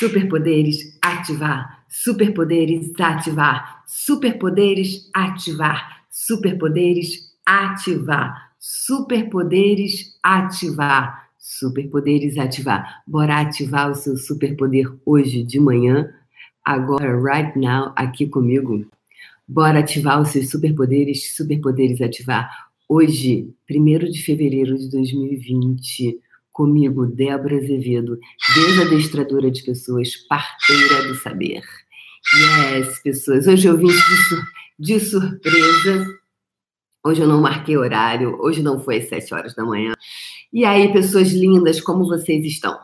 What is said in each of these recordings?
Superpoderes, ativar. Superpoderes, ativar. Superpoderes, ativar. Superpoderes, ativar. Superpoderes, ativar. Superpoderes, ativar. Bora ativar o seu superpoder hoje de manhã, agora, right now, aqui comigo. Bora ativar os seus superpoderes, superpoderes ativar. Hoje, 1º de fevereiro de 2020, comigo, Débora Azevedo, desadestradora de pessoas, parteira do saber. Yes, pessoas, hoje eu vim de surpresa. Hoje eu não marquei horário, hoje não foi às 7 horas da manhã. E aí, pessoas lindas, como vocês estão?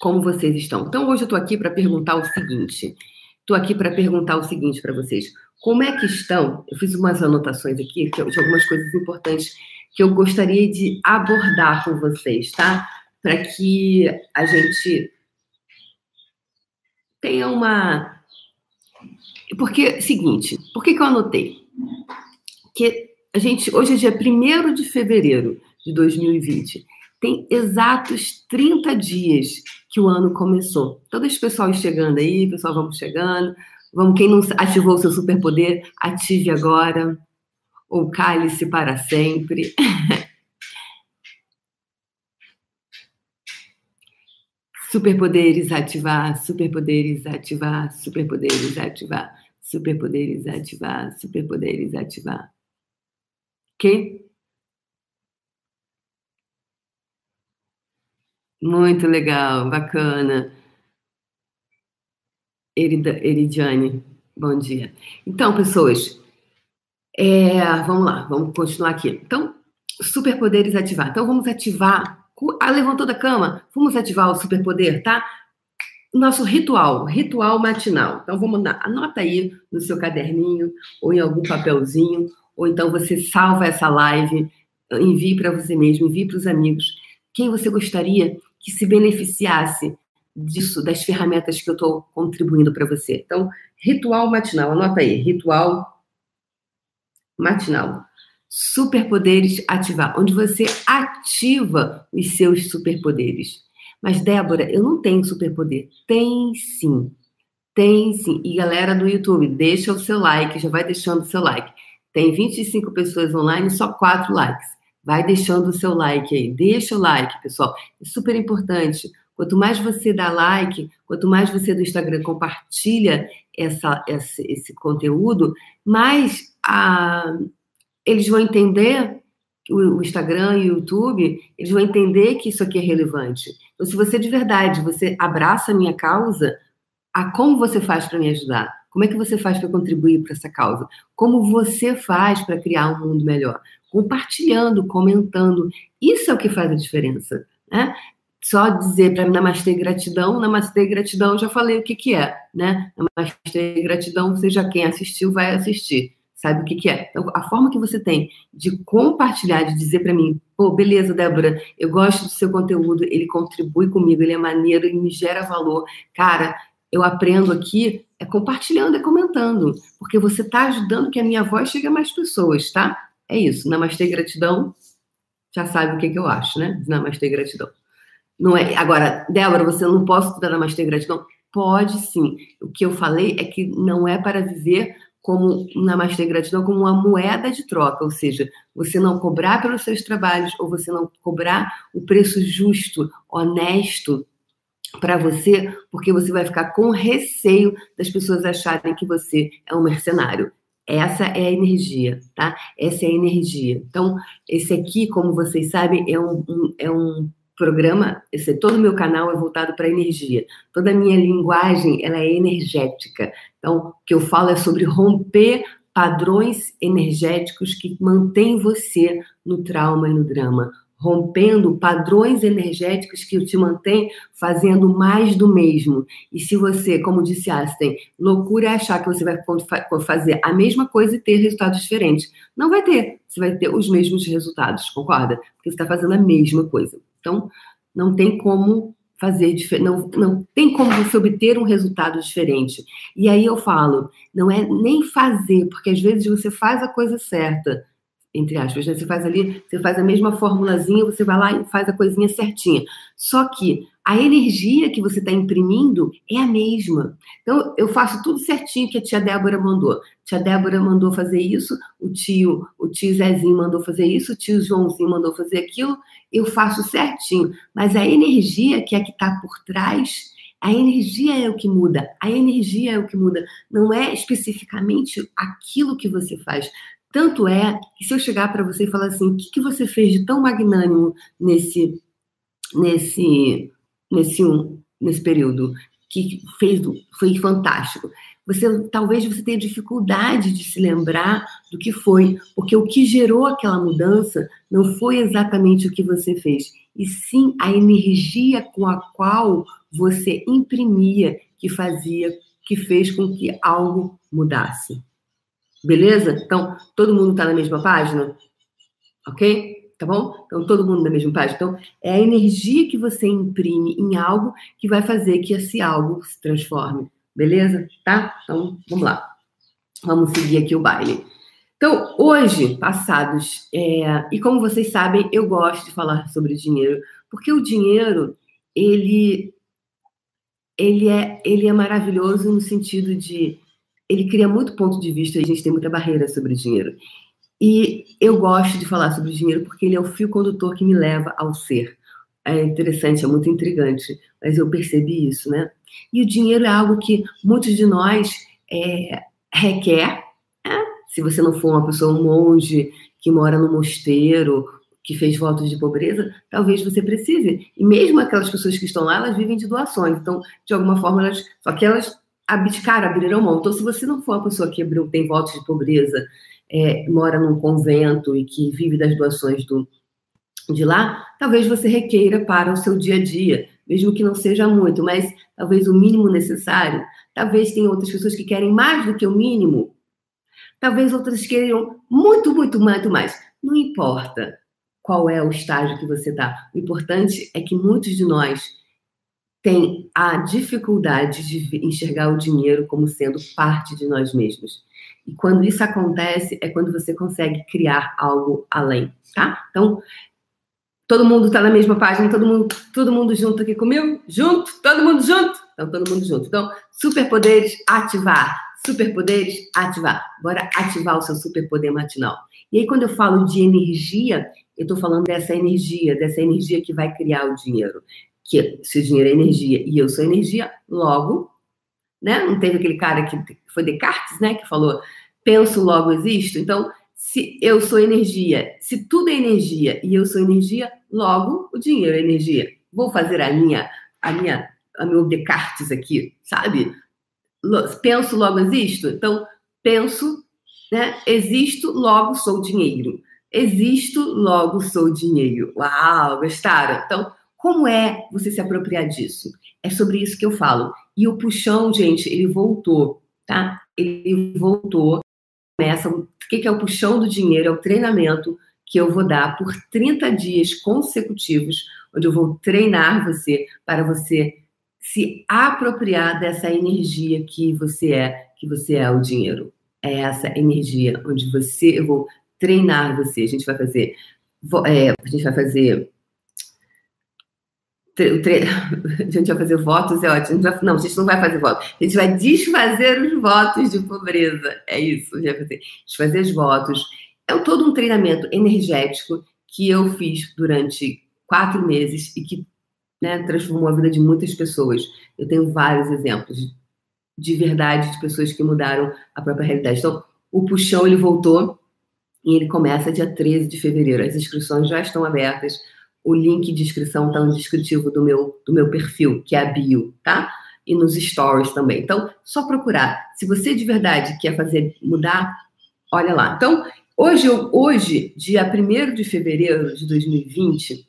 Como vocês estão? Então, hoje eu tô aqui para perguntar o seguinte... Estou aqui para perguntar o seguinte para vocês. Como é que estão? Eu fiz umas anotações aqui de algumas coisas importantes que eu gostaria de abordar com vocês, tá? Para que a gente tenha uma... Porque, seguinte, por que eu anotei? Que a gente, hoje é dia 1º de fevereiro de 2020. Tem exatos 30 dias que o ano começou. Todo esse pessoal chegando aí, pessoal, vamos chegando. Vamos, quem não ativou o seu superpoder, ative agora. Ou cale-se para sempre. Superpoderes ativar, superpoderes ativar, superpoderes ativar, superpoderes ativar, superpoderes ativar. Ok? Muito legal, bacana. Eridiane, bom dia. Então, pessoas, vamos lá, vamos continuar aqui. Então, superpoderes ativar. Então, vamos ativar. Ah, levantou da cama? Vamos ativar o superpoder, tá? Nosso ritual matinal. Então, vamos lá. Anota aí no seu caderninho ou em algum papelzinho. Ou então, você salva essa live, envie para você mesmo, envie para os amigos. Quem você gostaria que se beneficiasse disso, das ferramentas que eu estou contribuindo para você? Então, ritual matinal, anota aí, ritual matinal. Superpoderes ativar, onde você ativa os seus superpoderes. Mas, Débora, eu não tenho superpoder. Tem sim, tem sim. E galera do YouTube, deixa o seu like, já vai deixando o seu like. Tem 25 pessoas online, só 4 likes. Vai deixando o seu like aí. Deixa o like, pessoal. É super importante. Quanto mais você dá like, quanto mais você do Instagram compartilha esse conteúdo, mais eles vão entender, o Instagram e o YouTube, eles vão entender que isso aqui é relevante. Então, se você de verdade, você abraça a minha causa, como você faz para me ajudar? Como é que você faz para contribuir para essa causa? Como você faz para criar um mundo melhor? Compartilhando, comentando. Isso é o que faz a diferença, né? Só dizer para mim namastê e gratidão, já falei o que é, né? Namastê e gratidão, seja quem assistiu, vai assistir. Sabe o que é? Então, a forma que você tem de compartilhar, de dizer para mim, pô, beleza, Débora, eu gosto do seu conteúdo, ele contribui comigo, ele é maneiro, ele me gera valor. Cara, eu aprendo aqui, é compartilhando, é comentando, porque você está ajudando que a minha voz chegue a mais pessoas, tá? É isso, namastê, gratidão, já sabe o que eu acho, né? Namastê, gratidão. Não é, agora, Débora, você não pode dar namastê, gratidão? Pode sim. O que eu falei é que não é para viver como namastê, gratidão, como uma moeda de troca, ou seja, você não cobrar pelos seus trabalhos ou você não cobrar o preço justo, honesto, para você, porque você vai ficar com receio das pessoas acharem que você é um mercenário. Essa é a energia, tá? Essa é a energia. Então, esse aqui, como vocês sabem, é um programa, todo o meu canal é voltado para energia. Toda a minha linguagem, ela é energética. Então, o que eu falo é sobre romper padrões energéticos que mantêm você no trauma e no drama. Rompendo padrões energéticos que te mantêm fazendo mais do mesmo. E se você, como disse Einstein, loucura é achar que você vai fazer a mesma coisa e ter resultados diferentes. Não vai ter. Você vai ter os mesmos resultados, concorda? Porque você está fazendo a mesma coisa. Então, não tem como fazer diferente. Não tem como você obter um resultado diferente. E aí eu falo, não é nem fazer, porque às vezes você faz a coisa certa, entre aspas, né? Você faz a mesma formulazinha, você vai lá e faz a coisinha certinha. Só que a energia que você está imprimindo é a mesma. Então, eu faço tudo certinho que a tia Débora mandou. A tia Débora mandou fazer isso, o tio Zezinho mandou fazer isso, o tio Joãozinho mandou fazer aquilo, eu faço certinho. Mas a energia que é que está por trás, a energia é o que muda. A energia é o que muda. Não é especificamente aquilo que você faz. Tanto é que se eu chegar para você e falar assim, o que você fez de tão magnânimo nesse período, que fez, foi fantástico. Talvez você tenha dificuldade de se lembrar do que foi, porque o que gerou aquela mudança não foi exatamente o que você fez, e sim a energia com a qual você imprimia que fez com que algo mudasse. Beleza? Então, todo mundo está na mesma página? Ok? Tá bom? Então, todo mundo na mesma página. Então, é a energia que você imprime em algo que vai fazer que esse algo se transforme. Beleza? Tá? Então, vamos lá. Vamos seguir aqui o baile. Então, hoje, passados... E como vocês sabem, eu gosto de falar sobre dinheiro. Porque o dinheiro, ele é maravilhoso no sentido de... Ele cria muito ponto de vista e a gente tem muita barreira sobre o dinheiro. E eu gosto de falar sobre o dinheiro porque ele é o fio condutor que me leva ao ser. É interessante, é muito intrigante, mas eu percebi isso, né? E o dinheiro é algo que muitos de nós requer, né? Se você não for uma pessoa, um monge que mora no mosteiro, que fez votos de pobreza, talvez você precise. E mesmo aquelas pessoas que estão lá, elas vivem de doações. Então, de alguma forma, elas abdicaram, abriram mão. Então, se você não for uma pessoa que tem votos de pobreza, mora num convento e que vive das doações de lá, talvez você requeira para o seu dia a dia, mesmo que não seja muito, mas talvez o mínimo necessário. Talvez tenha outras pessoas que querem mais do que o mínimo. Talvez outras queiram muito, muito, muito mais. Não importa qual é o estágio que você está. O importante é que muitos de nós têm a dificuldade de enxergar o dinheiro como sendo parte de nós mesmos. E quando isso acontece, é quando você consegue criar algo além, tá? Então, todo mundo tá na mesma página, todo mundo junto aqui comigo? Junto? Então, todo mundo junto. Então, superpoderes, ativar. Superpoderes, ativar. Bora ativar o seu superpoder matinal. E aí, quando eu falo de energia, eu tô falando dessa energia que vai criar o dinheiro. Que se o dinheiro é energia e eu sou energia, logo... Né? Não teve aquele cara que foi Descartes, né? Que falou, penso, logo existo. Então, se eu sou energia, se tudo é energia e eu sou energia, logo o dinheiro é energia. Vou fazer a meu Descartes aqui, sabe? Penso, logo existo. Então, penso, né? Existo, logo sou dinheiro. Existo, logo sou dinheiro. Uau, gostaram? Então, como é você se apropriar disso? É sobre isso que eu falo. E o puxão, gente, ele voltou, tá? Ele voltou. O que é o puxão do dinheiro? É o treinamento que eu vou dar por 30 dias consecutivos, onde eu vou treinar você para você se apropriar dessa energia que você é o dinheiro. É essa energia onde eu vou treinar você. A gente vai fazer votos, é ótimo. Não, a gente não vai fazer votos. A gente vai desfazer os votos de pobreza. É isso, a gente vai fazer. Desfazer os votos. É todo um treinamento energético que eu fiz durante 4 meses e que, né, transformou a vida de muitas pessoas. Eu tenho vários exemplos de verdade, de pessoas que mudaram a própria realidade. Então, o puxão, ele voltou e ele começa dia 13 de fevereiro. As inscrições já estão abertas. O link de inscrição está no descritivo do meu perfil, que é a bio, tá? E nos stories também. Então, só procurar. Se você de verdade quer mudar, olha lá. Então, hoje, dia 1º de fevereiro de 2020,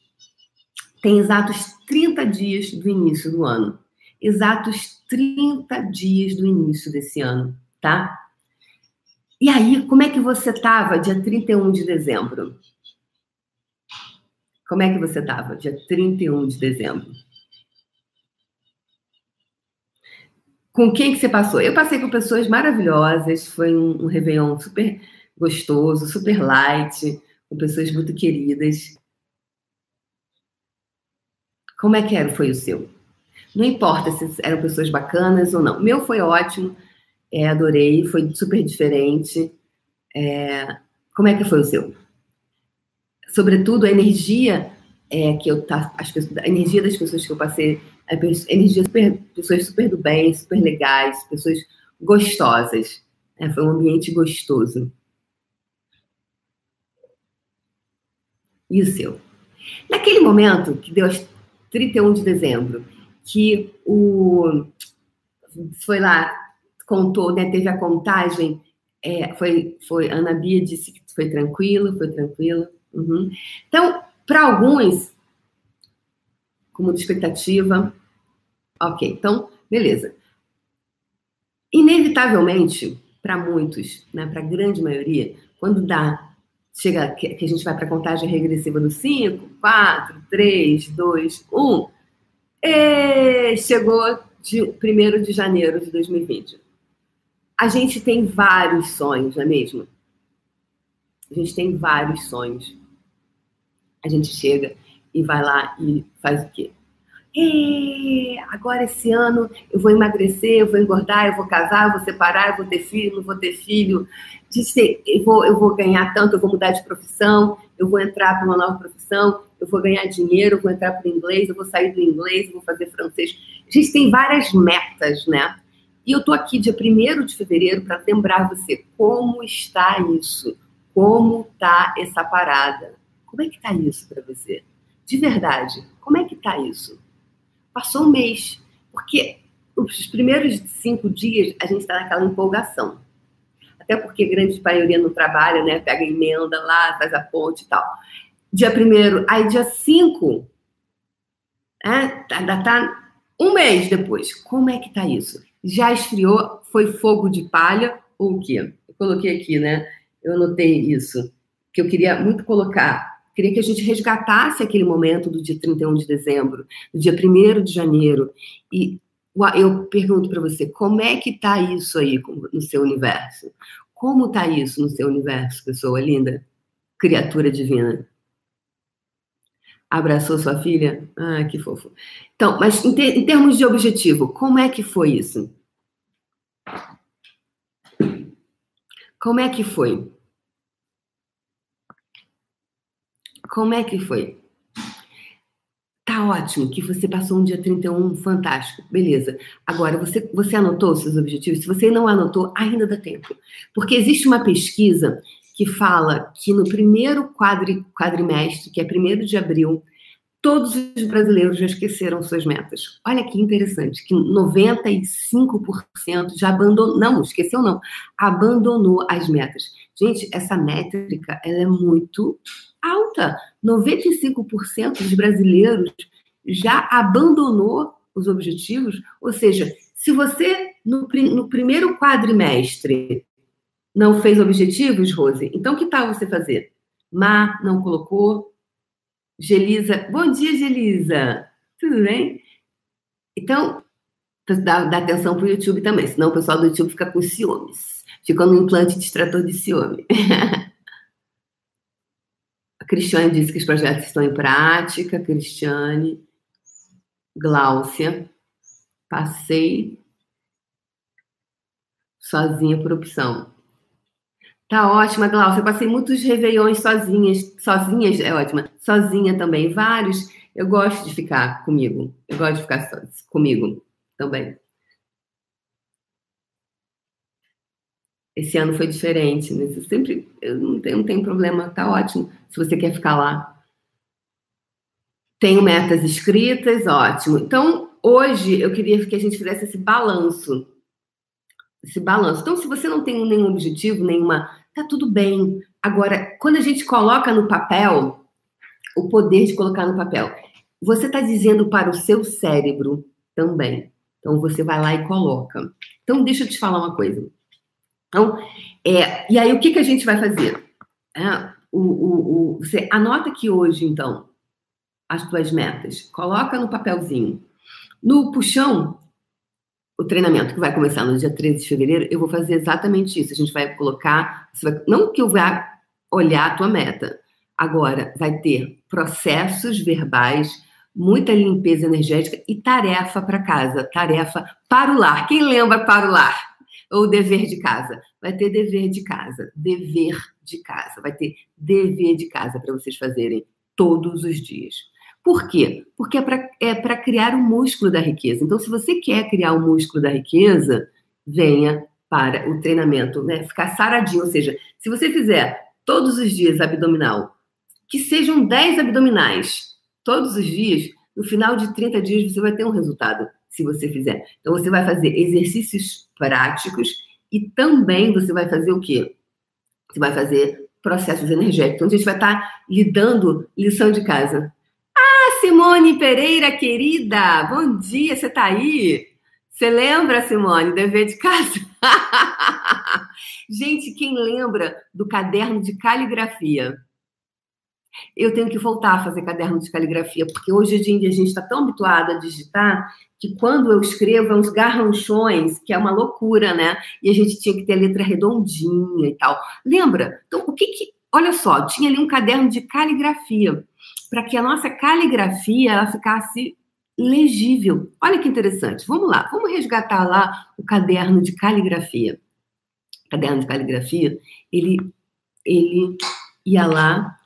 tem exatos 30 dias do início do ano. Exatos 30 dias do início desse ano, tá? E aí, como é que você estava dia 31 de dezembro? Como é que você estava dia 31 de dezembro? Com quem que você passou? Eu passei com pessoas maravilhosas, foi um réveillon super gostoso, super light, com pessoas muito queridas. Como é que foi o seu? Não importa se eram pessoas bacanas ou não. O meu foi ótimo, adorei, foi super diferente. Como é que foi o seu? Sobretudo a energia a energia das pessoas que eu passei, pessoas super do bem, super legais, pessoas gostosas. Foi um ambiente gostoso. E o seu? Naquele momento, que deu 31 de dezembro, que foi lá, contou, né, teve a contagem, Ana Bia disse que foi tranquilo. Uhum. Então, para alguns, com muita expectativa, ok, então, beleza. Inevitavelmente, para muitos, né, para a grande maioria, quando chega que a gente vai para a contagem regressiva do 5, 4, 3, 2, 1, e chegou de 1º de janeiro de 2020. A gente tem vários sonhos, não é mesmo? A gente tem vários sonhos. A gente chega e vai lá e faz o quê? Agora esse ano eu vou emagrecer, eu vou engordar, eu vou casar, eu vou separar, eu vou ter filho, não vou ter filho. Eu vou ganhar tanto, eu vou mudar de profissão, eu vou entrar para uma nova profissão, eu vou ganhar dinheiro, eu vou entrar para o inglês, eu vou sair do inglês, eu vou fazer francês. A gente tem várias metas, né? E eu estou aqui dia 1º de fevereiro para lembrar você como está isso, como está essa parada. Como é que está isso para você? De verdade, como é que está isso? Passou um mês, porque os primeiros 5 dias a gente está naquela empolgação. Até porque grande maioria não trabalha, né? Pega emenda lá, faz a ponte e tal. Dia 1º, aí dia 5, tá um mês depois. Como é que está isso? Já esfriou? Foi fogo de palha ou o quê? Eu coloquei aqui, né? Eu anotei isso, que eu queria muito colocar. Queria que a gente resgatasse aquele momento do dia 31 de dezembro, do dia 1º de janeiro. E eu pergunto para você, como é que está isso aí no seu universo? Como está isso no seu universo, pessoa linda? Criatura divina. Abraçou sua filha? Ah, que fofo. Então, mas em termos de objetivo, como é que foi isso? Como é que foi? Como é que foi? Tá ótimo que você passou um dia 31, fantástico, beleza. Agora, você anotou os seus objetivos? Se você não anotou, ainda dá tempo. Porque existe uma pesquisa que fala que no primeiro quadrimestre, que é 1º de abril, todos os brasileiros já esqueceram suas metas. Olha que interessante, que 95% já abandonou, abandonou as metas. Gente, essa métrica, ela é muito alta. 95% dos brasileiros já abandonou os objetivos. Ou seja, se você no primeiro quadrimestre não fez objetivos, Rose, então que tal você fazer? Má não colocou. Gelisa, bom dia, Gelisa. Tudo bem? Então, dá atenção pro YouTube também, senão o pessoal do YouTube fica com ciúmes. Fica no implante distrator de ciúme. A Cristiane disse que os projetos estão em prática. Cristiane. Gláucia. Passei sozinha por opção. Tá ótima, Glaucia. Eu passei muitos réveillões sozinhas é ótima. Sozinha também, vários. Eu gosto de ficar comigo. Eu gosto de ficar comigo também. Esse ano foi diferente, né? Eu não tem problema, tá ótimo. Se você quer ficar lá. Tenho metas escritas, ótimo. Então, hoje eu queria que a gente fizesse esse balanço. Então, se você não tem nenhum objetivo, tá tudo bem. Agora, quando a gente coloca no papel, o poder de colocar no papel, você está dizendo para o seu cérebro também. Então, você vai lá e coloca. Então, deixa eu te falar uma coisa. Então, e aí, o que a gente vai fazer? Você anota aqui hoje, então, as tuas metas. Coloca no papelzinho. No puxão, o treinamento que vai começar no dia 13 de fevereiro, eu vou fazer exatamente isso. A gente vai colocar... não que eu vá olhar a tua meta. Agora, vai ter processos verbais muita limpeza energética e tarefa para casa, tarefa para o lar. Quem lembra para o lar? Ou dever de casa? Vai ter dever de casa, dever de casa. Vai ter dever de casa para vocês fazerem todos os dias. Por quê? Porque é para criar o músculo da riqueza. Então, se você quer criar o músculo da riqueza, venha para o treinamento, né? Ficar saradinho. Ou seja, se você fizer todos os dias abdominal, que sejam 10 abdominais todos os dias, no final de 30 dias você vai ter um resultado, se você fizer. Então, você vai fazer exercícios práticos e também você vai fazer o quê? Você vai fazer processos energéticos. Então, a gente vai estar lidando lição de casa. Ah, Simone Pereira, querida! Bom dia, você está aí? Você lembra, Simone, dever de casa? Gente, quem lembra do caderno de caligrafia? Eu tenho que voltar a fazer caderno de caligrafia, porque hoje em dia a gente está tão habituado a digitar que quando eu escrevo é uns garranchões, que é uma loucura, né? E a gente tinha que ter letra redondinha e tal. Lembra? Então, olha só, tinha ali um caderno de caligrafia, para que a nossa caligrafia ela ficasse legível. Olha que interessante. Vamos lá, vamos resgatar lá o caderno de caligrafia. O caderno de caligrafia, ele ia lá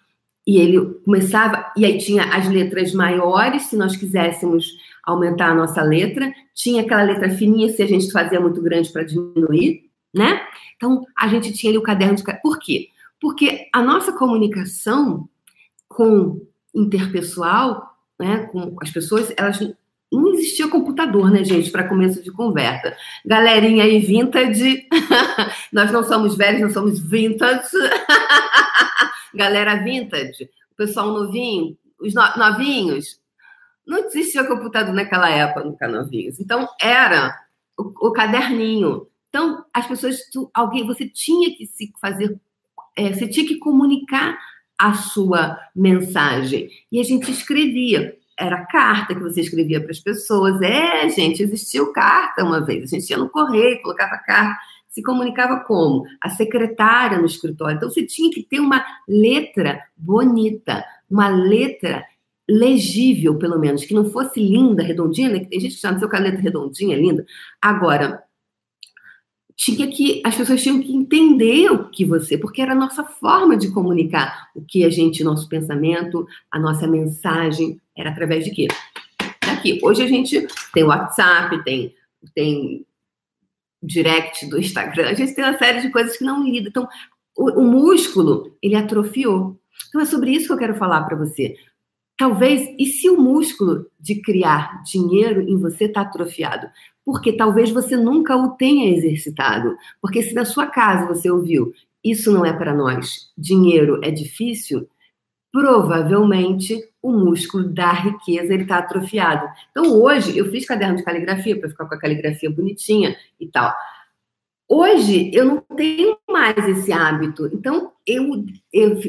e ele começava, e aí tinha as letras maiores, se nós quiséssemos aumentar a nossa letra, tinha aquela letra fininha, se a gente fazia muito grande para diminuir, né? Então, a gente tinha ali o caderno de caligrafia. Por quê? Porque a nossa comunicação com interpessoal, né, com as pessoas, elas não existia computador, né, gente, para começo de conversa. Galerinha aí, vintage, nós não somos velhos, nós somos vintage, galera vintage, o pessoal novinho, os novinhos, não existia computador naquela época, nunca novinhos, então era o caderninho. Então, as pessoas, você tinha que se fazer, você tinha que comunicar a sua mensagem. E a gente escrevia. Era carta que você escrevia para as pessoas. Gente, existiu carta uma vez. A gente ia no correio, colocava carta. Se comunicava como? A secretária no escritório. Então, você tinha que ter uma letra bonita, uma letra legível, pelo menos, que não fosse linda, redondinha, né? Tem gente que já não sei o que a letra redondinha é linda. Agora, as pessoas tinham que entender porque era a nossa forma de comunicar nosso pensamento, a nossa mensagem, era através de quê? Daqui. Hoje a gente tem WhatsApp, tem direct do Instagram, a gente tem uma série de coisas que não lida. Então, o músculo, ele atrofiou. Então, é sobre isso que eu quero falar para você. Talvez, e se o músculo de criar dinheiro em você está atrofiado? Porque talvez você nunca o tenha exercitado. Porque se na sua casa você ouviu, isso não é para nós, dinheiro é difícil, provavelmente o músculo da riqueza está atrofiado. Então hoje, eu fiz caderno de caligrafia para ficar com a caligrafia bonitinha e tal. Hoje, eu não tenho mais esse hábito. Então, eu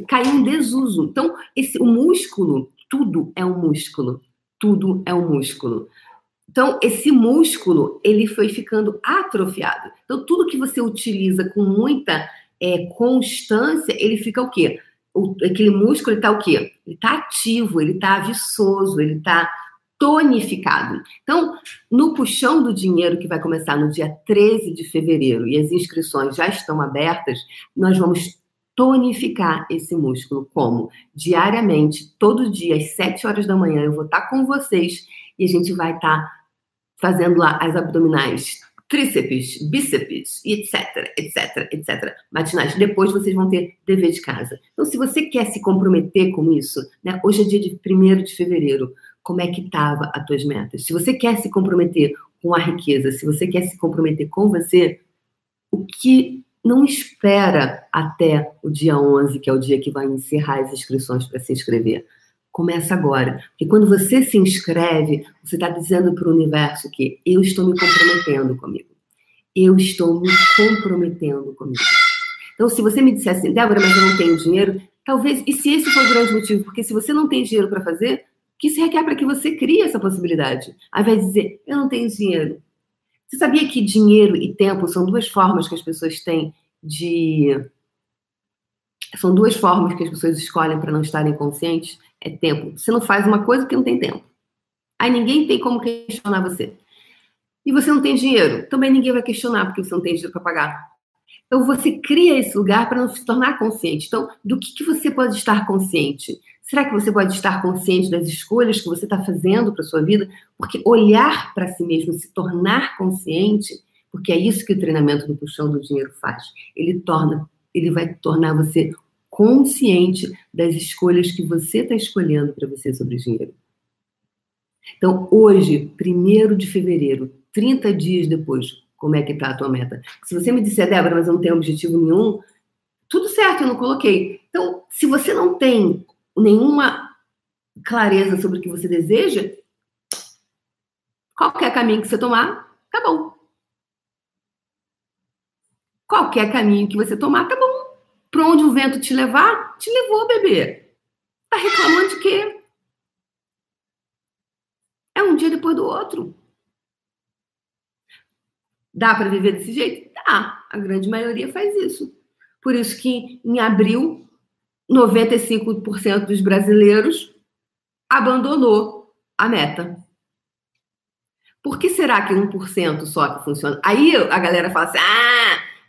caí em desuso. Então, o músculo, tudo é um músculo. Tudo é um músculo. Então, esse músculo, ele foi ficando atrofiado. Então, tudo que você utiliza com muita constância, ele fica o quê? Aquele músculo, ele tá o quê? Ele tá ativo, ele tá viçoso, ele tá tonificado. Então, no Puxão do Dinheiro, que vai começar no dia 13 de fevereiro, e as inscrições já estão abertas, nós vamos tonificar esse músculo. Como? Diariamente, todo dia, às 7 horas da manhã, eu vou estar com vocês e a gente vai estar fazendo lá as abdominais, tríceps, bíceps, etc, etc, etc. Matinais. Depois vocês vão ter dever de casa. Então, se você quer se comprometer com isso, né? Hoje é dia de 1º de fevereiro. Como é que estava as tuas metas? Se você quer se comprometer com a riqueza, se você quer se comprometer com você, o que não espera até o dia 11, que é o dia que vai encerrar as inscrições para se inscrever? Começa agora. Porque quando você se inscreve, você está dizendo para o universo que eu estou me comprometendo comigo. Eu estou me comprometendo comigo. Então, se você me disser assim, Débora, mas eu não tenho dinheiro, talvez, e se esse for o grande motivo, porque se você não tem dinheiro para fazer, o que se requer para que você crie essa possibilidade? Ao invés de dizer, eu não tenho dinheiro. Você sabia que dinheiro e tempo são duas formas que as pessoas têm de... São duas formas que as pessoas escolhem para não estarem conscientes. É tempo. Você não faz uma coisa porque não tem tempo. Aí ninguém tem como questionar você. E você não tem dinheiro. Também ninguém vai questionar porque você não tem dinheiro para pagar. Então, você cria esse lugar para não se tornar consciente. Então, do que você pode estar consciente? Será que você pode estar consciente das escolhas que você está fazendo para a sua vida? Porque olhar para si mesmo, se tornar consciente, porque é isso que o treinamento do Puxão do Dinheiro faz. Ele vai tornar você consciente das escolhas que você está escolhendo para você sobre o dinheiro. Então, hoje, 1º de fevereiro, 30 dias depois, como é que está a tua meta? Se você me disser, Débora, mas eu não tenho objetivo nenhum, tudo certo, eu não coloquei. Então, se você não tem nenhuma clareza sobre o que você deseja, qualquer caminho que você tomar, tá bom. Qualquer caminho que você tomar, tá bom. Para onde o vento te levar, te levou, bebê. Tá reclamando de quê? É um dia depois do outro. Dá para viver desse jeito? Dá. A grande maioria faz isso. Por isso que em abril, 95% dos brasileiros abandonou a meta. Por que será que 1% só que funciona? Aí a galera fala assim,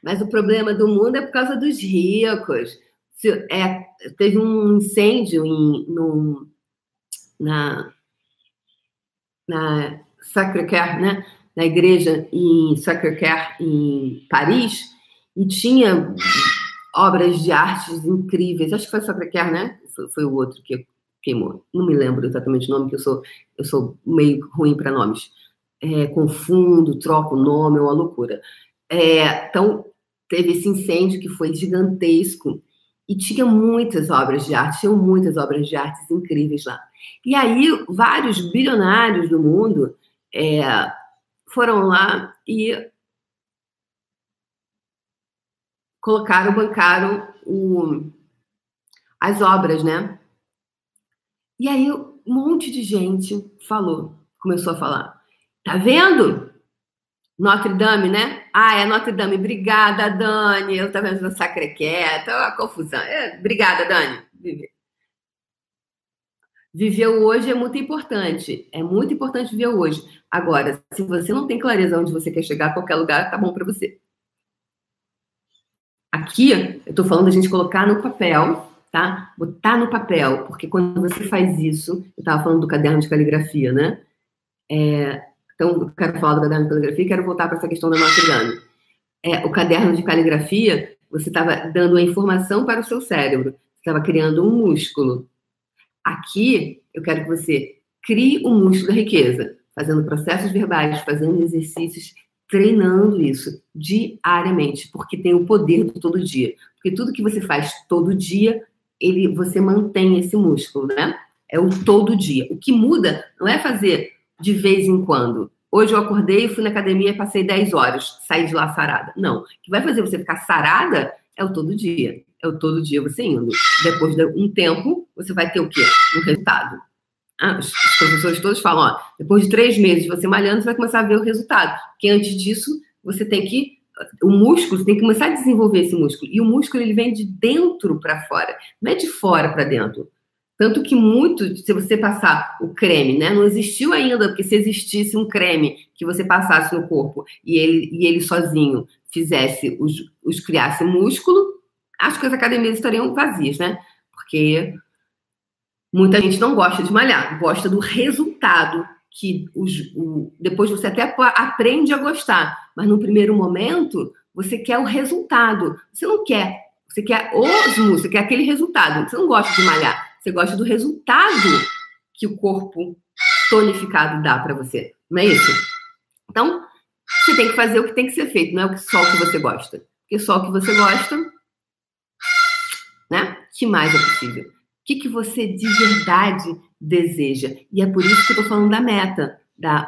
mas o problema do mundo é por causa dos ricos. Teve um incêndio na Sacré-Cœur, né? Na igreja em Sacré-Cœur, em Paris, e tinha obras de artes incríveis. Acho que foi Sacré-Cœur, né? Foi o outro que queimou. Não me lembro exatamente o nome, porque eu sou meio ruim para nomes. Confundo, troco o nome, é uma loucura. Então, teve esse incêndio que foi gigantesco e tinha muitas obras de arte, tinham muitas obras de artes incríveis lá. E aí, vários bilionários do mundo foram lá e bancaram as obras, né? E aí um monte de gente começou a falar, tá vendo? Notre Dame, né? É Notre Dame, obrigada, Dani, eu tava vendo Sacré-Cœur, tá uma confusão. Obrigada, Dani. Viver hoje é muito importante. É muito importante viver hoje. Agora, se você não tem clareza onde você quer chegar, qualquer lugar tá bom para você. Aqui, eu estou falando da gente colocar no papel, tá? Botar no papel, porque quando você faz isso... Eu estava falando do caderno de caligrafia, né? Então, eu quero falar do caderno de caligrafia e quero voltar para essa questão da nossa grana. O caderno de caligrafia, você estava dando a informação para o seu cérebro. Você estava criando um músculo. Aqui, eu quero que você crie o músculo da riqueza, fazendo processos verbais, fazendo exercícios, treinando isso diariamente, porque tem o poder do todo dia. Porque tudo que você faz todo dia, você mantém esse músculo, né? É o todo dia. O que muda não é fazer de vez em quando. Hoje eu acordei, fui na academia, passei 10 horas, saí de lá sarada. Não. O que vai fazer você ficar sarada é o todo dia. É o todo dia você indo. Depois de um tempo, você vai ter o quê? Um resultado. Os professores todos falam, depois de 3 meses você malhando, você vai começar a ver o resultado. Porque antes disso, você tem que começar a desenvolver esse músculo. E o músculo, ele vem de dentro para fora. Não é de fora para dentro. Tanto que se você passar o creme, né? Não existiu ainda, porque se existisse um creme que você passasse no corpo e ele sozinho fizesse, os criasse músculo, acho que as academias estariam vazias, né? Porque muita gente não gosta de malhar, gosta do resultado, que depois você até aprende a gostar, mas no primeiro momento você quer o resultado, você quer aquele resultado, você não gosta de malhar, você gosta do resultado que o corpo tonificado dá para você, não é isso? Então, você tem que fazer o que tem que ser feito, não é só o que você gosta, porque só o que você gosta, né? O que mais é possível? O que você de verdade deseja? E é por isso que eu estou falando da meta,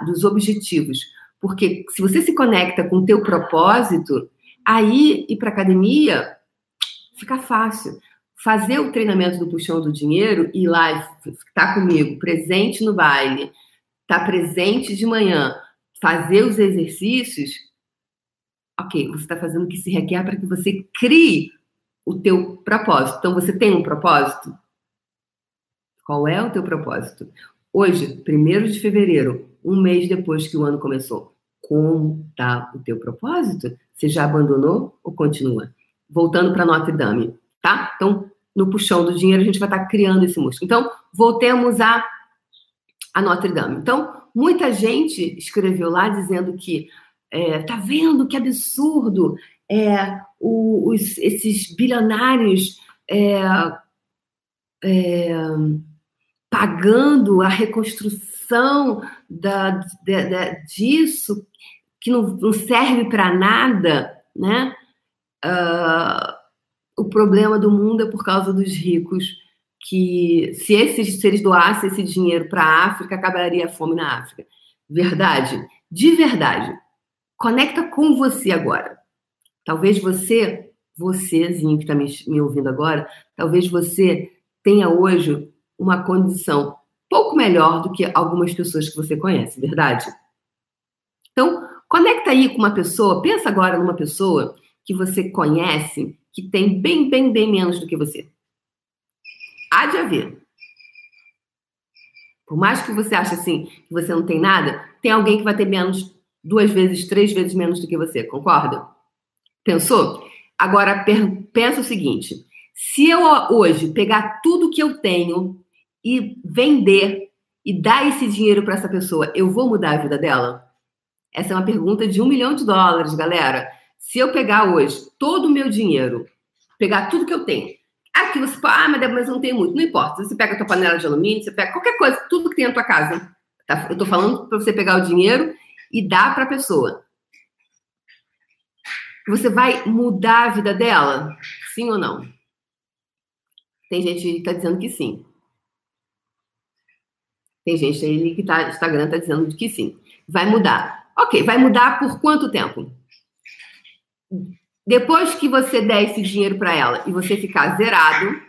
dos objetivos. Porque se você se conecta com o teu propósito, aí ir para a academia fica fácil. Fazer o treinamento do Puxão do Dinheiro, ir lá, estar comigo, presente no baile, estar presente de manhã, fazer os exercícios, ok, você está fazendo o que se requer para que você crie o teu propósito. Então, você tem um propósito? Qual é o teu propósito? Hoje, 1º de fevereiro, um mês depois que o ano começou. Como está o teu propósito? Você já abandonou ou continua? Voltando para Notre Dame, tá? Então, no puxão do dinheiro, a gente vai estar criando esse músculo. Então, voltemos a Notre Dame. Então, muita gente escreveu lá dizendo que tá vendo que absurdo esses bilionários pagando a reconstrução disso que não serve para nada, né? O problema do mundo é por causa dos ricos, que se eles doassem esse dinheiro para a África, acabaria a fome na África. Verdade? De verdade. Conecta com você agora. Talvez vocêzinho que está me ouvindo agora, talvez você tenha hoje uma condição pouco melhor do que algumas pessoas que você conhece, verdade? Então, conecta aí com uma pessoa, pensa agora numa pessoa que você conhece, que tem bem, bem, bem menos do que você. Há de haver. Por mais que você ache assim, que você não tem nada, tem alguém que vai ter menos, 2 vezes, 3 vezes menos do que você, concorda? Pensou? Agora, pensa o seguinte, se eu hoje pegar tudo que eu tenho e vender e dar esse dinheiro para essa pessoa, eu vou mudar a vida dela? Essa é uma pergunta de $1 milhão, galera. Se eu pegar hoje todo o meu dinheiro, pegar tudo que eu tenho, aqui você fala, mas eu não tenho muito. Não importa, você pega a tua panela de alumínio, você pega qualquer coisa, tudo que tem na tua casa. Tá? Eu tô falando para você pegar o dinheiro e dar para a pessoa. Você vai mudar a vida dela? Sim ou não? Tem gente que está dizendo que sim. Tem gente aí que tá, Instagram está dizendo que sim. Vai mudar. Ok, vai mudar por quanto tempo? Depois que você der esse dinheiro para ela e você ficar zerado,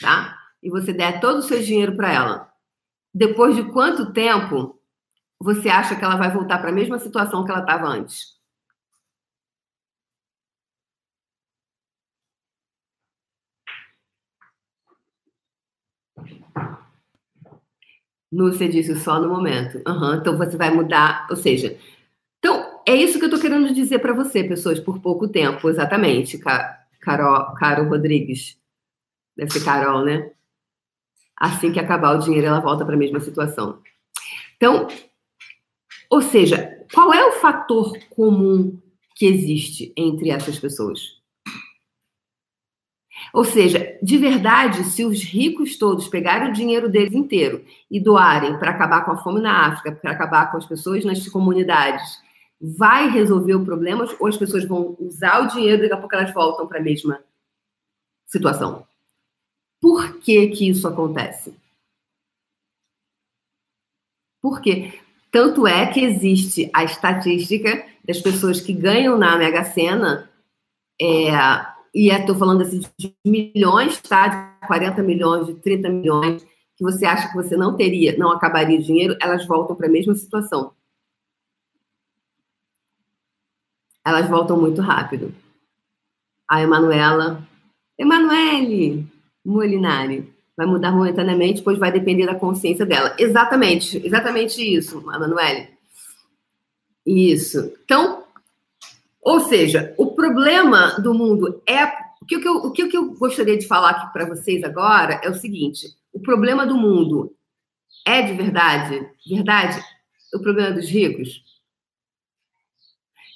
tá? E você der todo o seu dinheiro para ela, depois de quanto tempo você acha que ela vai voltar para a mesma situação que ela estava antes? Núcia disse só no momento. Então você vai mudar, ou seja... Então, é isso que eu estou querendo dizer para você, pessoas, por pouco tempo, exatamente. Carol Rodrigues. Deve ser Carol, né? Assim que acabar o dinheiro, ela volta para a mesma situação. Então... Ou seja, qual é o fator comum que existe entre essas pessoas? Ou seja, de verdade, se os ricos todos pegarem o dinheiro deles inteiro e doarem para acabar com a fome na África, para acabar com as pessoas nas comunidades, vai resolver o problema ou as pessoas vão usar o dinheiro e daqui a pouco elas voltam para a mesma situação? Por que isso acontece? Por quê? Tanto é que existe a estatística das pessoas que ganham na Mega Sena, e estou falando assim de milhões, tá? De 40 milhões, de 30 milhões, que você acha que você não teria, não acabaria o dinheiro, elas voltam para a mesma situação. Elas voltam muito rápido. A Emanuele Molinari. Vai mudar momentaneamente, pois vai depender da consciência dela. Exatamente isso, Manuele. Isso. Então, ou seja, o problema do mundo é... O que eu gostaria de falar aqui para vocês agora é o seguinte. O problema do mundo é de verdade? Verdade? O problema dos ricos?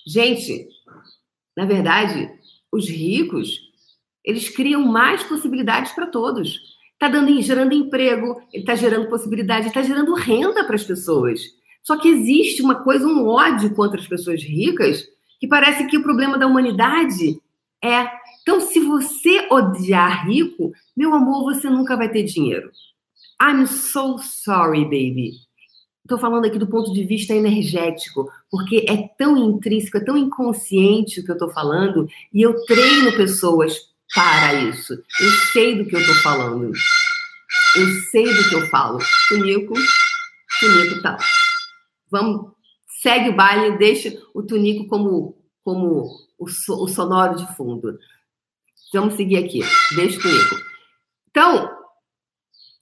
Gente, na verdade, os ricos, eles criam mais possibilidades para todos. Está gerando emprego, ele está gerando possibilidade, está gerando renda para as pessoas. Só que existe uma coisa, um ódio contra as pessoas ricas, que parece que o problema da humanidade é... Então, se você odiar rico, meu amor, você nunca vai ter dinheiro. I'm so sorry, baby. Estou falando aqui do ponto de vista energético, porque é tão intrínseco, é tão inconsciente o que eu estou falando, e eu treino pessoas para isso. Eu sei do que eu tô falando. Eu sei do que eu falo. Tunico, tal. Vamos, segue o baile, deixa o Tunico como o sonoro de fundo. Vamos seguir aqui. Deixa o Tunico. Então,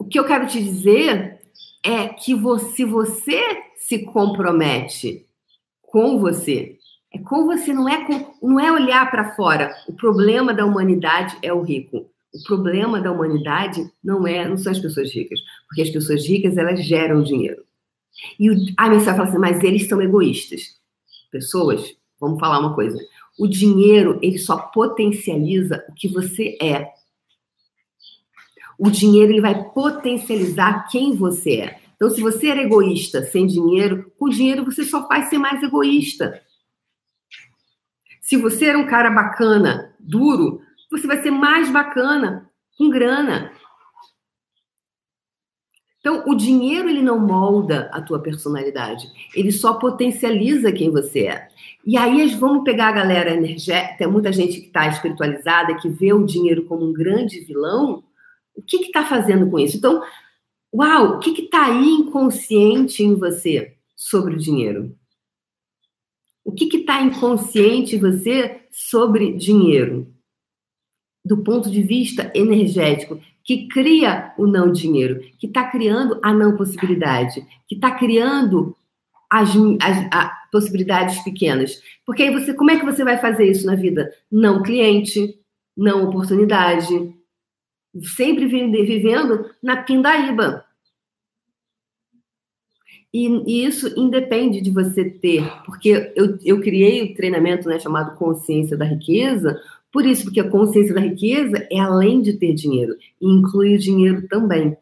o que eu quero te dizer é que você se compromete com você. É com você, não é olhar para fora. O problema da humanidade é o rico. O problema da humanidade não são as pessoas ricas, porque as pessoas ricas, elas geram dinheiro. E a pessoa fala assim, mas eles são egoístas. Pessoas, vamos falar uma coisa. O dinheiro, ele só potencializa o que você é. O dinheiro, ele vai potencializar quem você é. Então, se você era egoísta sem dinheiro, com dinheiro você só vai ser mais egoísta. Se você era um cara bacana, duro, você vai ser mais bacana com grana. Então, o dinheiro, ele não molda a tua personalidade. Ele só potencializa quem você é. E aí, vamos pegar a galera energética. Tem muita gente que está espiritualizada, que vê o dinheiro como um grande vilão. O que está fazendo com isso? Então, uau, o que está aí inconsciente em você sobre o dinheiro? O que está inconsciente em você sobre dinheiro? Do ponto de vista energético, que cria o não dinheiro, que está criando a não possibilidade, que está criando as possibilidades pequenas. Porque aí você, como é que você vai fazer isso na vida? Não cliente, não oportunidade, sempre vivendo na pindaíba. E isso independe de você ter, porque eu criei o treinamento, chamado Consciência da Riqueza. Por isso, porque a consciência da riqueza é além de ter dinheiro, e inclui o dinheiro também.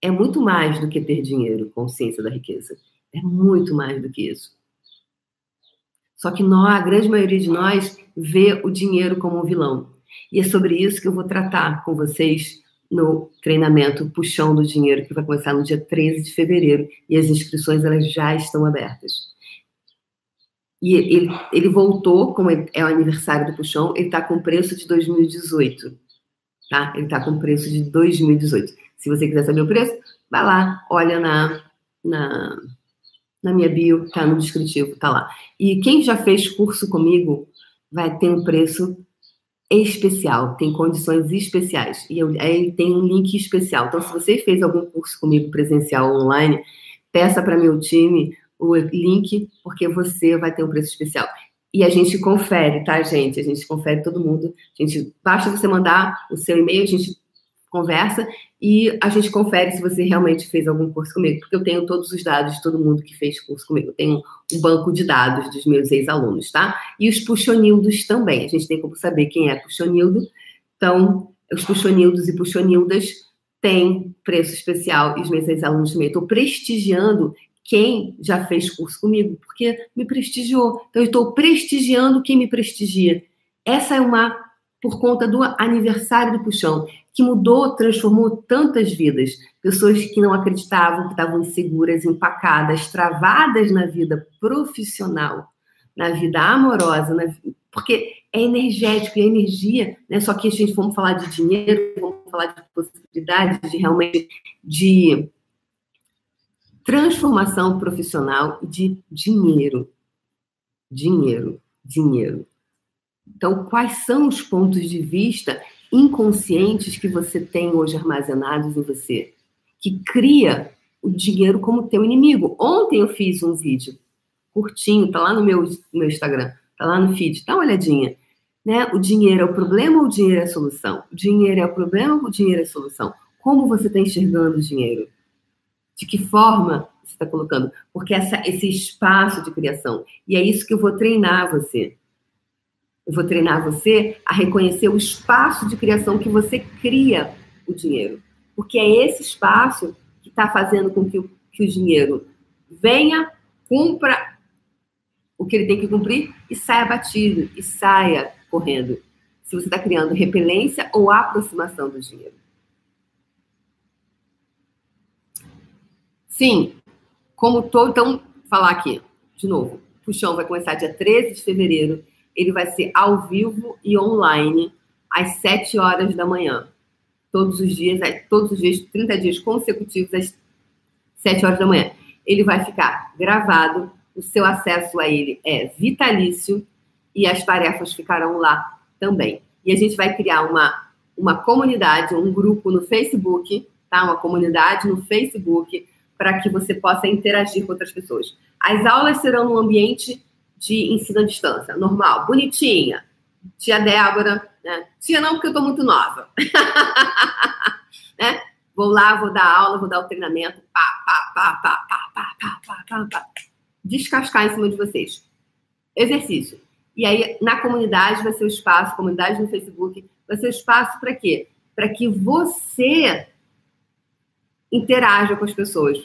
É muito mais do que ter dinheiro, consciência da riqueza. É muito mais do que isso. Só que a grande maioria de nós vê o dinheiro como um vilão. E é sobre isso que eu vou tratar com vocês no treinamento Puxão do Dinheiro, que vai começar no dia 13 de fevereiro, e as inscrições elas já estão abertas. E ele voltou, como é o aniversário do Puxão, ele está com preço de 2018, tá? Ele está com preço de 2018. Se você quiser saber o preço, vai lá, olha na minha bio, tá no descritivo, tá lá. E quem já fez curso comigo vai ter um preço especial, tem condições especiais. E aí tem um link especial. Então, se você fez algum curso comigo presencial ou online, peça para meu time o link, porque você vai ter um preço especial. E a gente confere, tá, gente? A gente confere todo mundo. A gente, basta você mandar o seu e-mail, a gente conversa e a gente confere se você realmente fez algum curso comigo, porque eu tenho todos os dados de todo mundo que fez curso comigo. Eu tenho um banco de dados dos meus ex-alunos, tá? E os puxonildos também. A gente tem como saber quem é puxonildo. Então, os puxonildos e puxonildas têm preço especial e os meus ex-alunos também. Eu estou prestigiando quem já fez curso comigo, porque me prestigiou. Então, eu estou prestigiando quem me prestigia. Essa é por conta do aniversário do Puxão, que mudou, transformou tantas vidas. Pessoas que não acreditavam, que estavam inseguras, empacadas, travadas na vida profissional, na vida amorosa, porque é energético, é energia, né? Só que a gente, vamos falar de dinheiro, vamos falar de possibilidades, de realmente, de transformação profissional e de dinheiro. Dinheiro, dinheiro. Então, quais são os pontos de vista inconscientes que você tem hoje armazenados em você? Que cria o dinheiro como teu inimigo. Ontem eu fiz um vídeo curtinho, tá lá no meu Instagram, tá lá no feed, dá uma olhadinha. Né? O dinheiro é o problema ou o dinheiro é a solução? O dinheiro é o problema ou o dinheiro é a solução? Como você está enxergando o dinheiro? De que forma você está colocando? Porque esse espaço de criação. E é isso que eu vou treinar você. Eu vou treinar você a reconhecer o espaço de criação que você cria o dinheiro. Porque é esse espaço que está fazendo com que o dinheiro venha, cumpra o que ele tem que cumprir e saia batido, e saia correndo. Se você está criando repelência ou aproximação do dinheiro. Sim, então, falar aqui, de novo, o Puxão vai começar dia 13 de fevereiro, ele vai ser ao vivo e online, às 7 horas da manhã, todos os dias, 30 dias consecutivos, às 7 horas da manhã. Ele vai ficar gravado, o seu acesso a ele é vitalício, e as tarefas ficarão lá também. E a gente vai criar uma comunidade, um grupo no Facebook, tá? Uma comunidade no Facebook, para que você possa interagir com outras pessoas. As aulas serão num ambiente de ensino à distância, normal, bonitinha. Tia Débora, né? Tia não, porque eu tô muito nova. Né? Vou lá, vou dar aula, vou dar o treinamento, pá, pá, pá, pá, pá, pá, pá, pá, pá, pá. Descascar em cima de vocês. Exercício. E aí, na comunidade vai ser o espaço, comunidade no Facebook, vai ser o espaço para quê? Para que você interaja com as pessoas,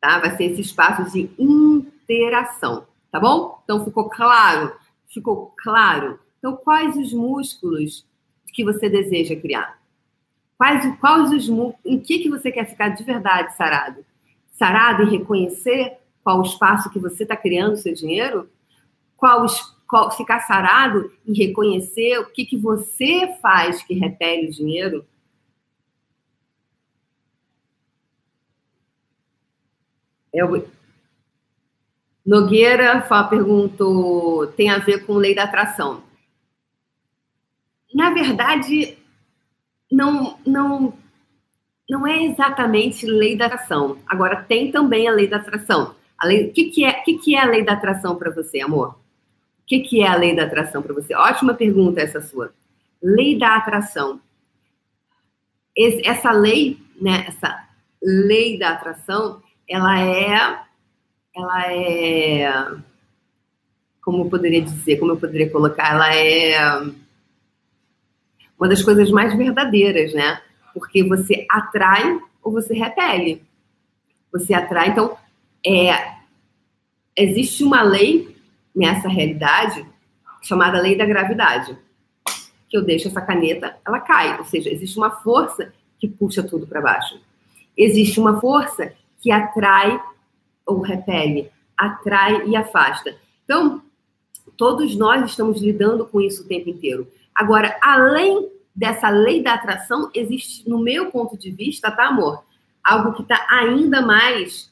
tá? Vai ser esse espaço de interação, tá bom? Então, ficou claro? Ficou claro? Então, quais os músculos que você deseja criar? Quais os músculos... Em que você quer ficar de verdade sarado? Sarado em reconhecer qual o espaço que você está criando o seu dinheiro? Ficar sarado em reconhecer o que você faz que repele o dinheiro? Nogueira perguntou, tem a ver com lei da atração. Na verdade, não é exatamente lei da atração. Agora, tem também a lei da atração. O que é a lei da atração para você, amor? O que é a lei da atração para você? Ótima pergunta essa sua. Lei da atração. Essa lei, né? Essa lei da atração, ela é, como eu poderia dizer, como eu poderia colocar, ela é uma das coisas mais verdadeiras, né? Porque você atrai ou você repele. Você atrai, então, existe uma lei nessa realidade chamada lei da gravidade, que eu deixo essa caneta, ela cai, ou seja, existe uma força que puxa tudo para baixo. Existe uma força que atrai ou repele, atrai e afasta. Então, todos nós estamos lidando com isso o tempo inteiro. Agora, além dessa lei da atração, existe, no meu ponto de vista, tá, amor? Algo que está ainda mais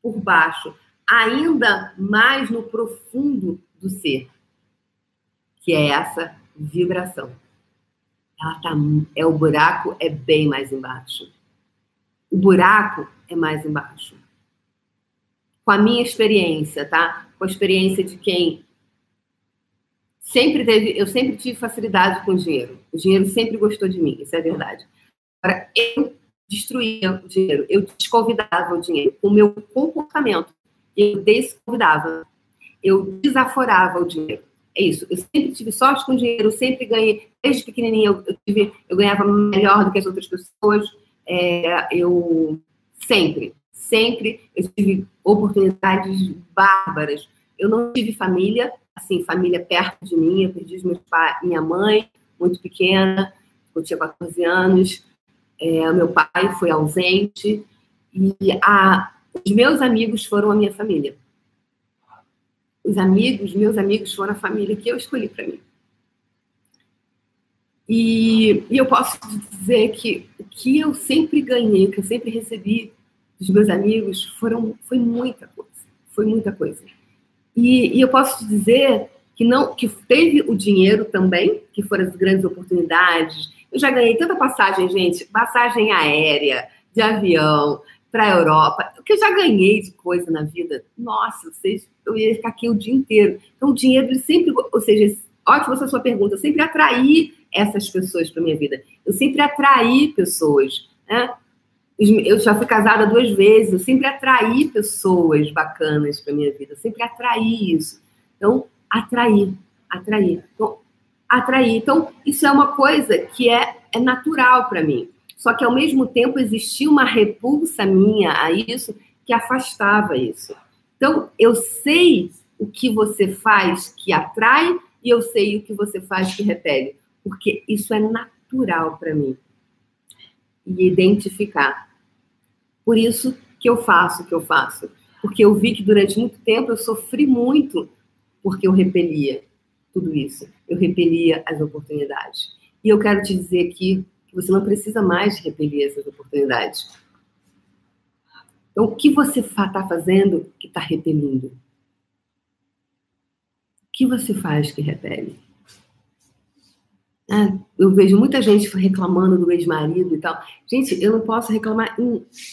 por baixo, ainda mais no profundo do ser, que é essa vibração. Ela tá, o buraco é bem mais embaixo. O buraco é mais embaixo. Com a minha experiência, tá? Com a experiência de quem sempre teve... Eu sempre tive facilidade com o dinheiro. O dinheiro sempre gostou de mim, isso é verdade. Agora, eu destruía o dinheiro. Eu desconvidava o dinheiro. Com o meu comportamento, eu desconvidava. Eu desaforava o dinheiro. É isso. Eu sempre tive sorte com o dinheiro. Eu sempre ganhei. Desde pequenininha, eu ganhava melhor do que as outras pessoas. Eu sempre eu tive oportunidades bárbaras. Eu não tive família, assim, família perto de mim. Eu perdi minha mãe, muito pequena, eu tinha 14 anos. Meu pai foi ausente. E os meus amigos foram a minha família. Meus amigos foram a família que eu escolhi para mim. E eu posso dizer que o que eu sempre ganhei, o que eu sempre recebi dos meus amigos, foi muita coisa. Foi muita coisa. E eu posso dizer que teve o dinheiro também, que foram as grandes oportunidades. Eu já ganhei tanta passagem, gente. Passagem aérea, de avião, para a Europa. O que eu já ganhei de coisa na vida. Nossa, eu ia ficar aqui o dia inteiro. Então, o dinheiro, ele sempre... Ou seja, ótimo essa sua pergunta. Eu sempre atraí essas pessoas para minha vida. Eu sempre atraí pessoas, né? Eu já fui casada 2 vezes. Eu sempre atraí pessoas bacanas para minha vida. Eu sempre atraí isso. Então, atraí. Então, isso é uma coisa que é natural para mim. Só que, ao mesmo tempo, existia uma repulsa minha a isso que afastava isso. Então, eu sei o que você faz que atrai e eu sei o que você faz que repele. Porque isso é natural para mim. E identificar. Por isso que eu faço o que eu faço. Porque eu vi que durante muito tempo eu sofri muito porque eu repelia tudo isso. Eu repelia as oportunidades. E eu quero te dizer aqui que você não precisa mais repelir essas oportunidades. Então, o que você está fazendo que está repelindo? O que você faz que repele? Ah, eu eu vejo muita gente reclamando do ex-marido e tal. Gente, eu não posso reclamar.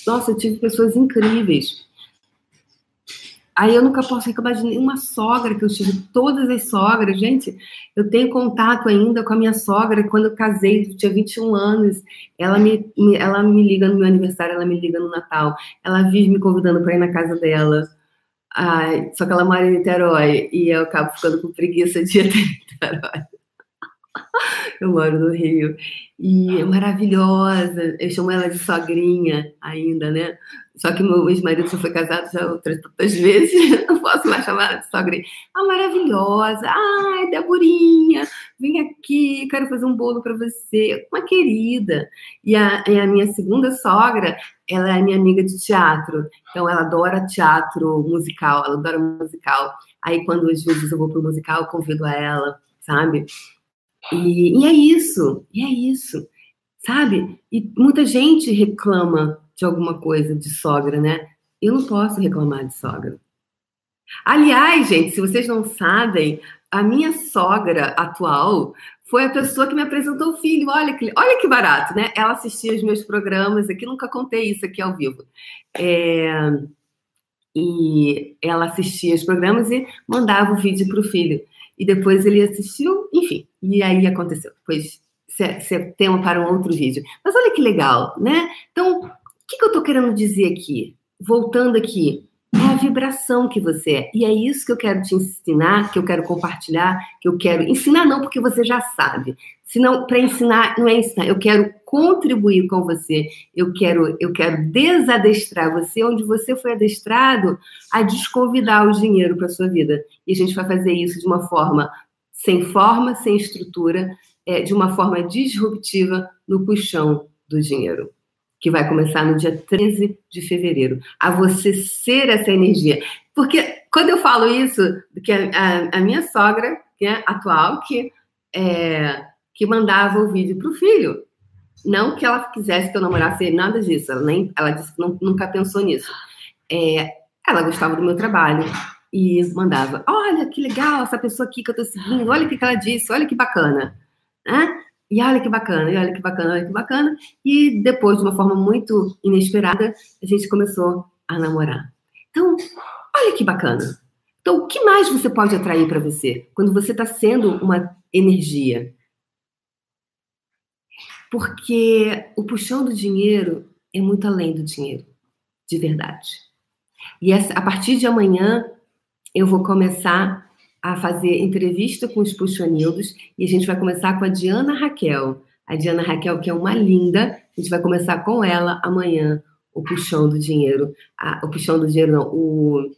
Nossa, eu tive pessoas incríveis. Aí eu nunca posso reclamar de nenhuma sogra que eu tive, todas as sogras. Gente, eu tenho contato ainda com a minha sogra. Quando eu casei, eu tinha 21 anos. Ela me liga no meu aniversário, ela me liga no Natal. Ela vive me convidando para ir na casa dela. Ai, só que ela mora em Niterói e eu acabo ficando com preguiça de ir até Niterói. Eu moro no Rio. E é maravilhosa. Eu chamo ela de sogrinha ainda, né? Só que meu ex-marido já foi casado já outras vezes. Não posso mais chamar ela de sogrinha. Ah, maravilhosa. Ai, Deborinha, vem aqui. Quero fazer um bolo pra você. Uma querida. E a minha segunda sogra, ela é minha amiga de teatro. Então, ela adora teatro musical. Ela adora musical. Aí, quando às vezes eu vou pro musical, eu convido a ela, sabe? E é isso, sabe? E muita gente reclama de alguma coisa de sogra, né? Eu não posso reclamar de sogra. Aliás, gente, se vocês não sabem, a minha sogra atual foi a pessoa que me apresentou o filho. Olha que barato, né? Ela assistia os meus programas aqui, nunca contei isso aqui ao vivo. E ela assistia os programas e mandava o vídeo pro filho. E depois ele assistiu, enfim. E aí aconteceu. Depois, é tema para um outro vídeo. Mas olha que legal, né? Então, o que eu tô querendo dizer aqui? Voltando aqui. É a vibração que você é. E é isso que eu quero te ensinar, que eu quero compartilhar, que eu quero... Ensinar não, porque você já sabe. Senão, para ensinar, não é ensinar. Eu quero contribuir com você. Eu quero desadestrar você, onde você foi adestrado a desconvidar o dinheiro para sua vida. E a gente vai fazer isso de uma forma, sem estrutura, de uma forma disruptiva no Puxão do Dinheiro, que vai começar no dia 13 de fevereiro, a você ser essa energia. Porque quando eu falo isso, que a minha sogra, né, atual, que mandava o vídeo pro filho, não que ela quisesse que eu namorasse, nada disso, ela disse que nunca pensou nisso. Ela gostava do meu trabalho e mandava, olha que legal essa pessoa aqui que eu tô seguindo, olha o que ela disse, olha que bacana, né? E olha que bacana, e olha que bacana, olha que bacana. E depois, de uma forma muito inesperada, a gente começou a namorar. Então, olha que bacana. Então, o que mais você pode atrair para você quando você está sendo uma energia? Porque o Puxão do Dinheiro é muito além do dinheiro, de verdade. E a partir de amanhã, eu vou começar a fazer entrevista com os puxonildos e a gente vai começar com a Diana Raquel. A Diana Raquel, que é uma linda, a gente vai começar com ela amanhã, o Puxão do Dinheiro. O Puxão do Dinheiro, não,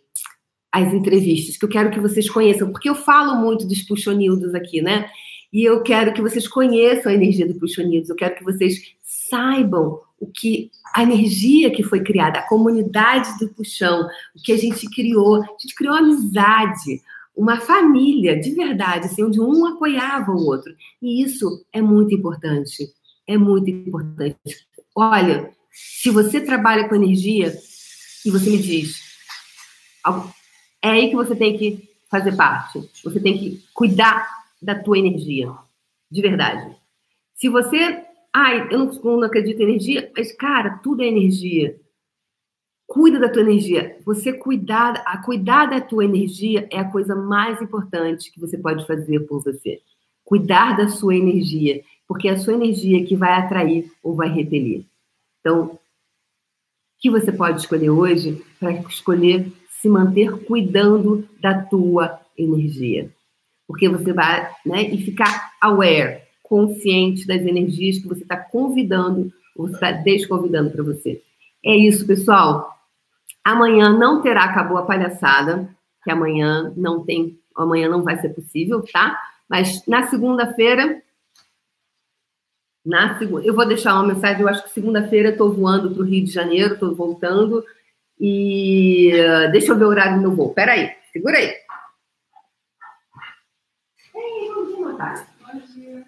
as entrevistas, que eu quero que vocês conheçam, porque eu falo muito dos puxonildos aqui, né? E eu quero que vocês conheçam a energia do puxonildos, eu quero que vocês saibam a energia que foi criada, a comunidade do puxão, o que a gente criou amizade, uma família, de verdade, assim, onde um apoiava o outro. E isso é muito importante. É muito importante. Olha, se você trabalha com energia, e você me diz, é aí que você tem que fazer parte. Você tem que cuidar da tua energia. De verdade. Se você... Ai, eu não acredito em energia, mas, cara, tudo é energia. Cuida da tua energia. Você cuidar da tua energia é a coisa mais importante que você pode fazer por você. Cuidar da sua energia, porque é a sua energia que vai atrair ou vai repelir. Então, o que você pode escolher hoje para escolher se manter cuidando da tua energia? Porque você vai, né, e ficar aware, consciente das energias que você está convidando ou você está desconvidando para você. É isso, pessoal. Amanhã não terá Acabou a Palhaçada, que amanhã não vai ser possível, tá? Mas na segunda-feira, eu vou deixar uma mensagem, eu acho que segunda-feira eu tô voando pro Rio de Janeiro, tô voltando, e deixa eu ver o horário do meu voo. Peraí, segura aí. Ei, bom dia, Natália. Bom dia.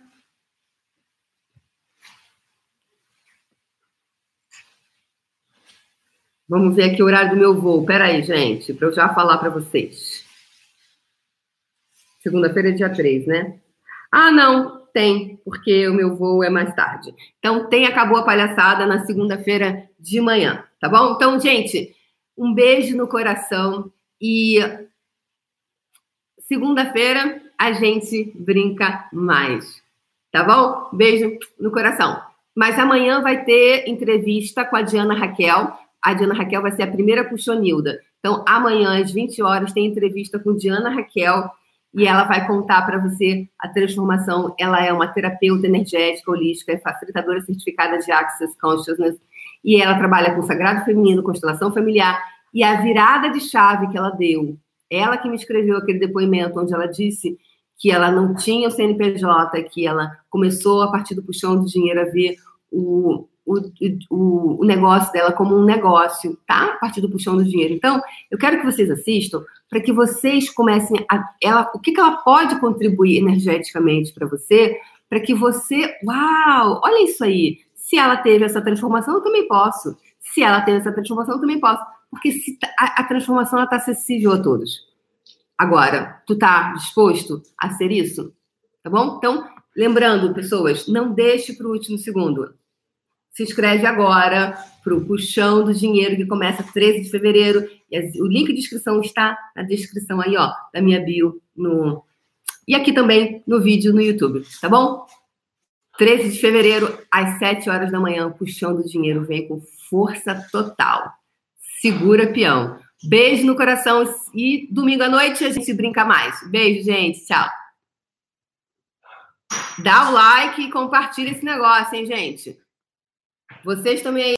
Vamos ver aqui o horário do meu voo. Peraí, gente, para eu já falar para vocês. Segunda-feira, dia 3, né? Ah, não. Tem, porque o meu voo é mais tarde. Então, tem Acabou a Palhaçada na segunda-feira de manhã, tá bom? Então, gente, um beijo no coração e segunda-feira a gente brinca mais, tá bom? Beijo no coração. Mas amanhã vai ter entrevista com a Diana Raquel. A Diana Raquel vai ser a primeira puxonilda. Então, amanhã, às 20 horas, tem entrevista com Diana Raquel. E ela vai contar para você a transformação. Ela é uma terapeuta energética, holística, é facilitadora certificada de Access Consciousness. E ela trabalha com sagrado feminino, constelação familiar. E a virada de chave que ela deu, ela que me escreveu aquele depoimento onde ela disse que ela não tinha o CNPJ, que ela começou, a partir do Puxão do Dinheiro, a ver o negócio dela como um negócio, tá? A partir do Puxão do Dinheiro. Então, eu quero que vocês assistam para que vocês comecem a... o que ela pode contribuir energeticamente para você, para que você... Uau! Olha isso aí! Se ela teve essa transformação, eu também posso. Se ela teve essa transformação, eu também posso. Porque se a transformação, ela tá acessível a todos. Agora, tu tá disposto a ser isso? Tá bom? Então, lembrando, pessoas, não deixe para o último segundo. Se inscreve agora para o Puxão do Dinheiro, que começa 13 de fevereiro. E o link de inscrição está na descrição aí, ó, da minha bio. E aqui também no vídeo no YouTube, tá bom? 13 de fevereiro, às 7 horas da manhã, o Puxão do Dinheiro vem com força total. Segura, peão. Beijo no coração e domingo à noite a gente brinca mais. Beijo, gente. Tchau. Dá o like e compartilha esse negócio, hein, gente? Vocês também aí.